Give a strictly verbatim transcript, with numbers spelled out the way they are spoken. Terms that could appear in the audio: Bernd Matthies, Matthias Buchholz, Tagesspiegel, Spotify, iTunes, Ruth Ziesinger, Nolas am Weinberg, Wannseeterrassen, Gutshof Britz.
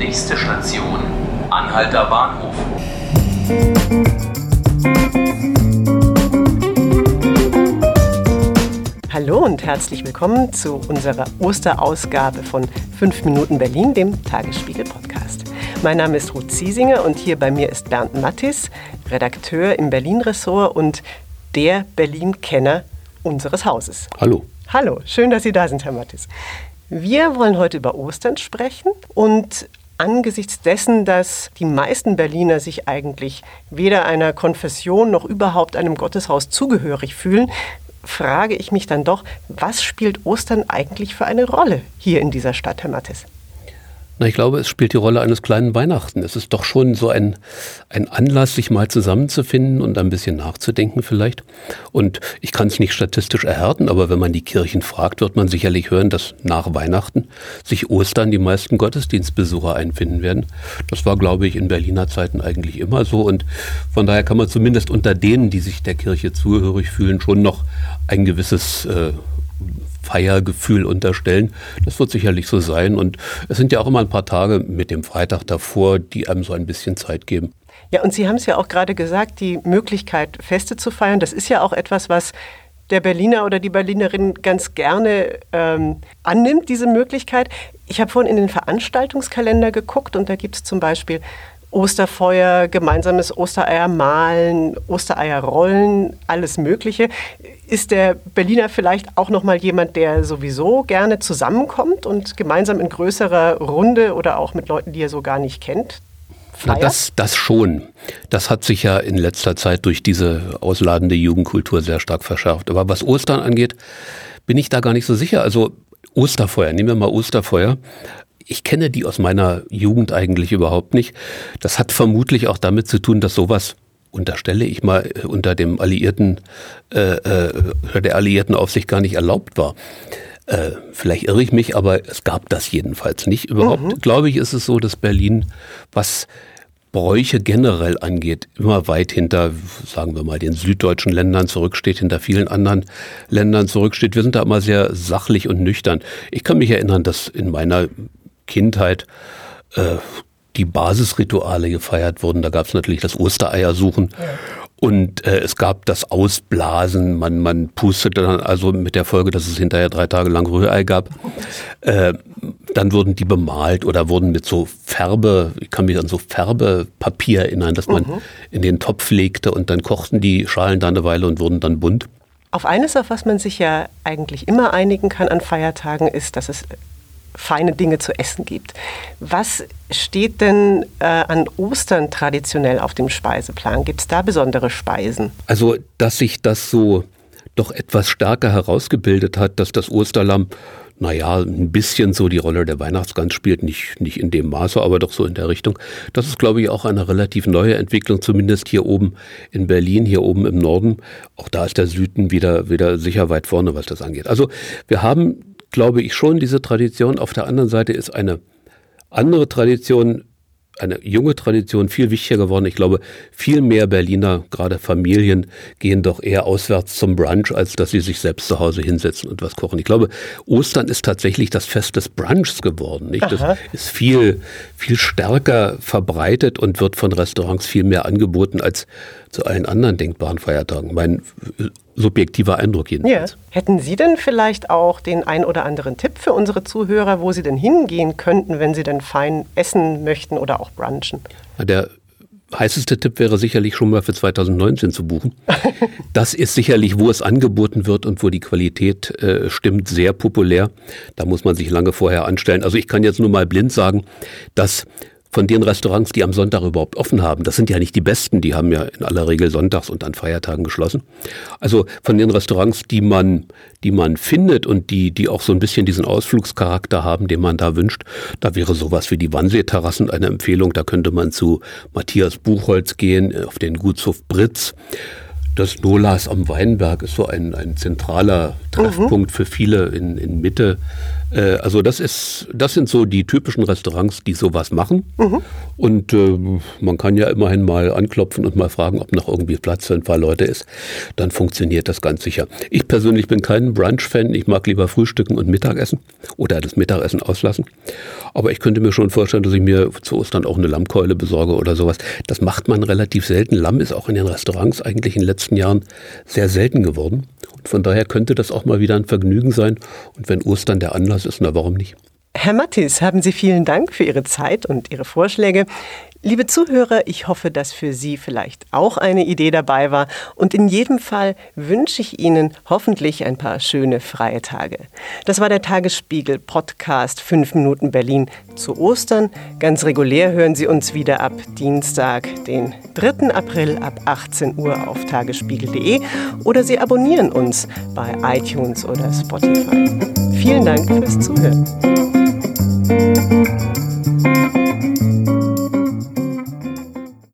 Nächste Station, Anhalter Bahnhof. Hallo und herzlich willkommen zu unserer Osterausgabe von fünf Minuten Berlin, dem Tagesspiegel-Podcast. Mein Name ist Ruth Ziesinger und hier bei mir ist Bernd Matthies, Redakteur im Berlin-Ressort und der Berlin-Kenner unseres Hauses. Hallo. Hallo, schön, dass Sie da sind, Herr Matthies. Wir wollen heute über Ostern sprechen und angesichts dessen, dass die meisten Berliner sich eigentlich weder einer Konfession noch überhaupt einem Gotteshaus zugehörig fühlen, frage ich mich dann doch, was spielt Ostern eigentlich für eine Rolle hier in dieser Stadt, Herr Matthies? Na, ich glaube, es spielt die Rolle eines kleinen Weihnachten. Es ist doch schon so ein, ein Anlass, sich mal zusammenzufinden und ein bisschen nachzudenken vielleicht. Und ich kann es nicht statistisch erhärten, aber wenn man die Kirchen fragt, wird man sicherlich hören, dass nach Weihnachten sich Ostern die meisten Gottesdienstbesucher einfinden werden. Das war, glaube ich, in Berliner Zeiten eigentlich immer so. Und von daher kann man zumindest unter denen, die sich der Kirche zugehörig fühlen, schon noch ein gewisses äh, Feiergefühl unterstellen. Das wird sicherlich so sein. Und es sind ja auch immer ein paar Tage mit dem Freitag davor, die einem so ein bisschen Zeit geben. Ja, und Sie haben es ja auch gerade gesagt, die Möglichkeit, Feste zu feiern, das ist ja auch etwas, was der Berliner oder die Berlinerin ganz gerne ähm, annimmt, diese Möglichkeit. Ich habe vorhin in den Veranstaltungskalender geguckt und da gibt es zum Beispiel Osterfeuer, gemeinsames Ostereier mahlen, Ostereier rollen, alles Mögliche. Ist der Berliner vielleicht auch noch mal jemand, der sowieso gerne zusammenkommt und gemeinsam in größerer Runde oder auch mit Leuten, die er so gar nicht kennt? Na, das, das schon. Das hat sich ja in letzter Zeit durch diese ausladende Jugendkultur sehr stark verschärft. Aber was Ostern angeht, bin ich da gar nicht so sicher. Also Osterfeuer, nehmen wir mal Osterfeuer. Ich kenne die aus meiner Jugend eigentlich überhaupt nicht. Das hat vermutlich auch damit zu tun, dass sowas, unterstelle ich mal, unter dem Alliierten, äh, äh, der alliierten Aufsicht gar nicht erlaubt war. Äh, vielleicht irre ich mich, aber es gab das jedenfalls nicht. Überhaupt, mhm. glaube ich, ist es so, dass Berlin, was Bräuche generell angeht, immer weit hinter, sagen wir mal, den süddeutschen Ländern zurücksteht, hinter vielen anderen Ländern zurücksteht. Wir sind da immer sehr sachlich und nüchtern. Ich kann mich erinnern, dass in meiner Kindheit äh, die Basisrituale gefeiert wurden. Da gab es natürlich das Ostereiersuchen ja. und äh, es gab das Ausblasen. Man, man pustete dann, also mit der Folge, dass es hinterher drei Tage lang Rührei gab. Äh, dann wurden die bemalt oder wurden mit so Färbe, ich kann mich an so Färbepapier erinnern, dass man mhm. in den Topf legte und dann kochten die Schalen da eine Weile und wurden dann bunt. Auf eines, auf was man sich ja eigentlich immer einigen kann an Feiertagen, ist, dass es feine Dinge zu essen gibt. Was steht denn äh, an Ostern traditionell auf dem Speiseplan? Gibt es da besondere Speisen? Also, dass sich das so doch etwas stärker herausgebildet hat, dass das Osterlamm, naja, ein bisschen so die Rolle der Weihnachtsgans spielt, nicht, nicht in dem Maße, aber doch so in der Richtung. Das ist, glaube ich, auch eine relativ neue Entwicklung, zumindest hier oben in Berlin, hier oben im Norden. Auch da ist der Süden wieder, wieder sicher weit vorne, was das angeht. Also, wir haben, glaube ich schon, diese Tradition. Auf der anderen Seite ist eine andere Tradition, eine junge Tradition, viel wichtiger geworden. Ich glaube, viel mehr Berliner, gerade Familien, gehen doch eher auswärts zum Brunch, als dass sie sich selbst zu Hause hinsetzen und was kochen. Ich glaube, Ostern ist tatsächlich das Fest des Brunchs geworden. Nicht? Das ist viel, viel stärker verbreitet und wird von Restaurants viel mehr angeboten als zu allen anderen denkbaren Feiertagen. Mein subjektiver Eindruck jedenfalls. Ja. Hätten Sie denn vielleicht auch den ein oder anderen Tipp für unsere Zuhörer, wo sie denn hingehen könnten, wenn sie denn fein essen möchten oder auch brunchen? Der heißeste Tipp wäre sicherlich schon mal für zweitausendneunzehn zu buchen. Das ist sicherlich, wo es angeboten wird und wo die Qualität äh, stimmt, sehr populär. Da muss man sich lange vorher anstellen. Also ich kann jetzt nur mal blind sagen, dass von den Restaurants, die am Sonntag überhaupt offen haben, das sind ja nicht die besten, die haben ja in aller Regel sonntags und an Feiertagen geschlossen. Also von den Restaurants, die man, die man findet und die, die auch so ein bisschen diesen Ausflugscharakter haben, den man da wünscht, da wäre sowas wie die Wannseeterrassen eine Empfehlung. Da könnte man zu Matthias Buchholz gehen, auf den Gutshof Britz. Das Nolas am Weinberg ist so ein, ein zentraler Treffpunkt mhm. für viele in, in Mitte Äh, also das ist, das sind so die typischen Restaurants, die sowas machen. Mhm. Und äh, man kann ja immerhin mal anklopfen und mal fragen, ob noch irgendwie Platz für ein paar Leute ist. Dann funktioniert das ganz sicher. Ich persönlich bin kein Brunch-Fan. Ich mag lieber frühstücken und Mittagessen oder das Mittagessen auslassen. Aber ich könnte mir schon vorstellen, dass ich mir zu Ostern auch eine Lammkeule besorge oder sowas. Das macht man relativ selten. Lamm ist auch in den Restaurants eigentlich in den letzten Jahren sehr selten geworden. Und von daher könnte das auch mal wieder ein Vergnügen sein. Und wenn Ostern der Anlass ist, na warum nicht? Herr Matthies, haben Sie vielen Dank für Ihre Zeit und Ihre Vorschläge. Liebe Zuhörer, ich hoffe, dass für Sie vielleicht auch eine Idee dabei war. Und in jedem Fall wünsche ich Ihnen hoffentlich ein paar schöne freie Tage. Das war der Tagesspiegel-Podcast fünf Minuten Berlin zu Ostern. Ganz regulär hören Sie uns wieder ab Dienstag, den dritten April ab achtzehn Uhr auf tagesspiegel punkt de oder Sie abonnieren uns bei iTunes oder Spotify. Vielen Dank fürs Zuhören. Thank you.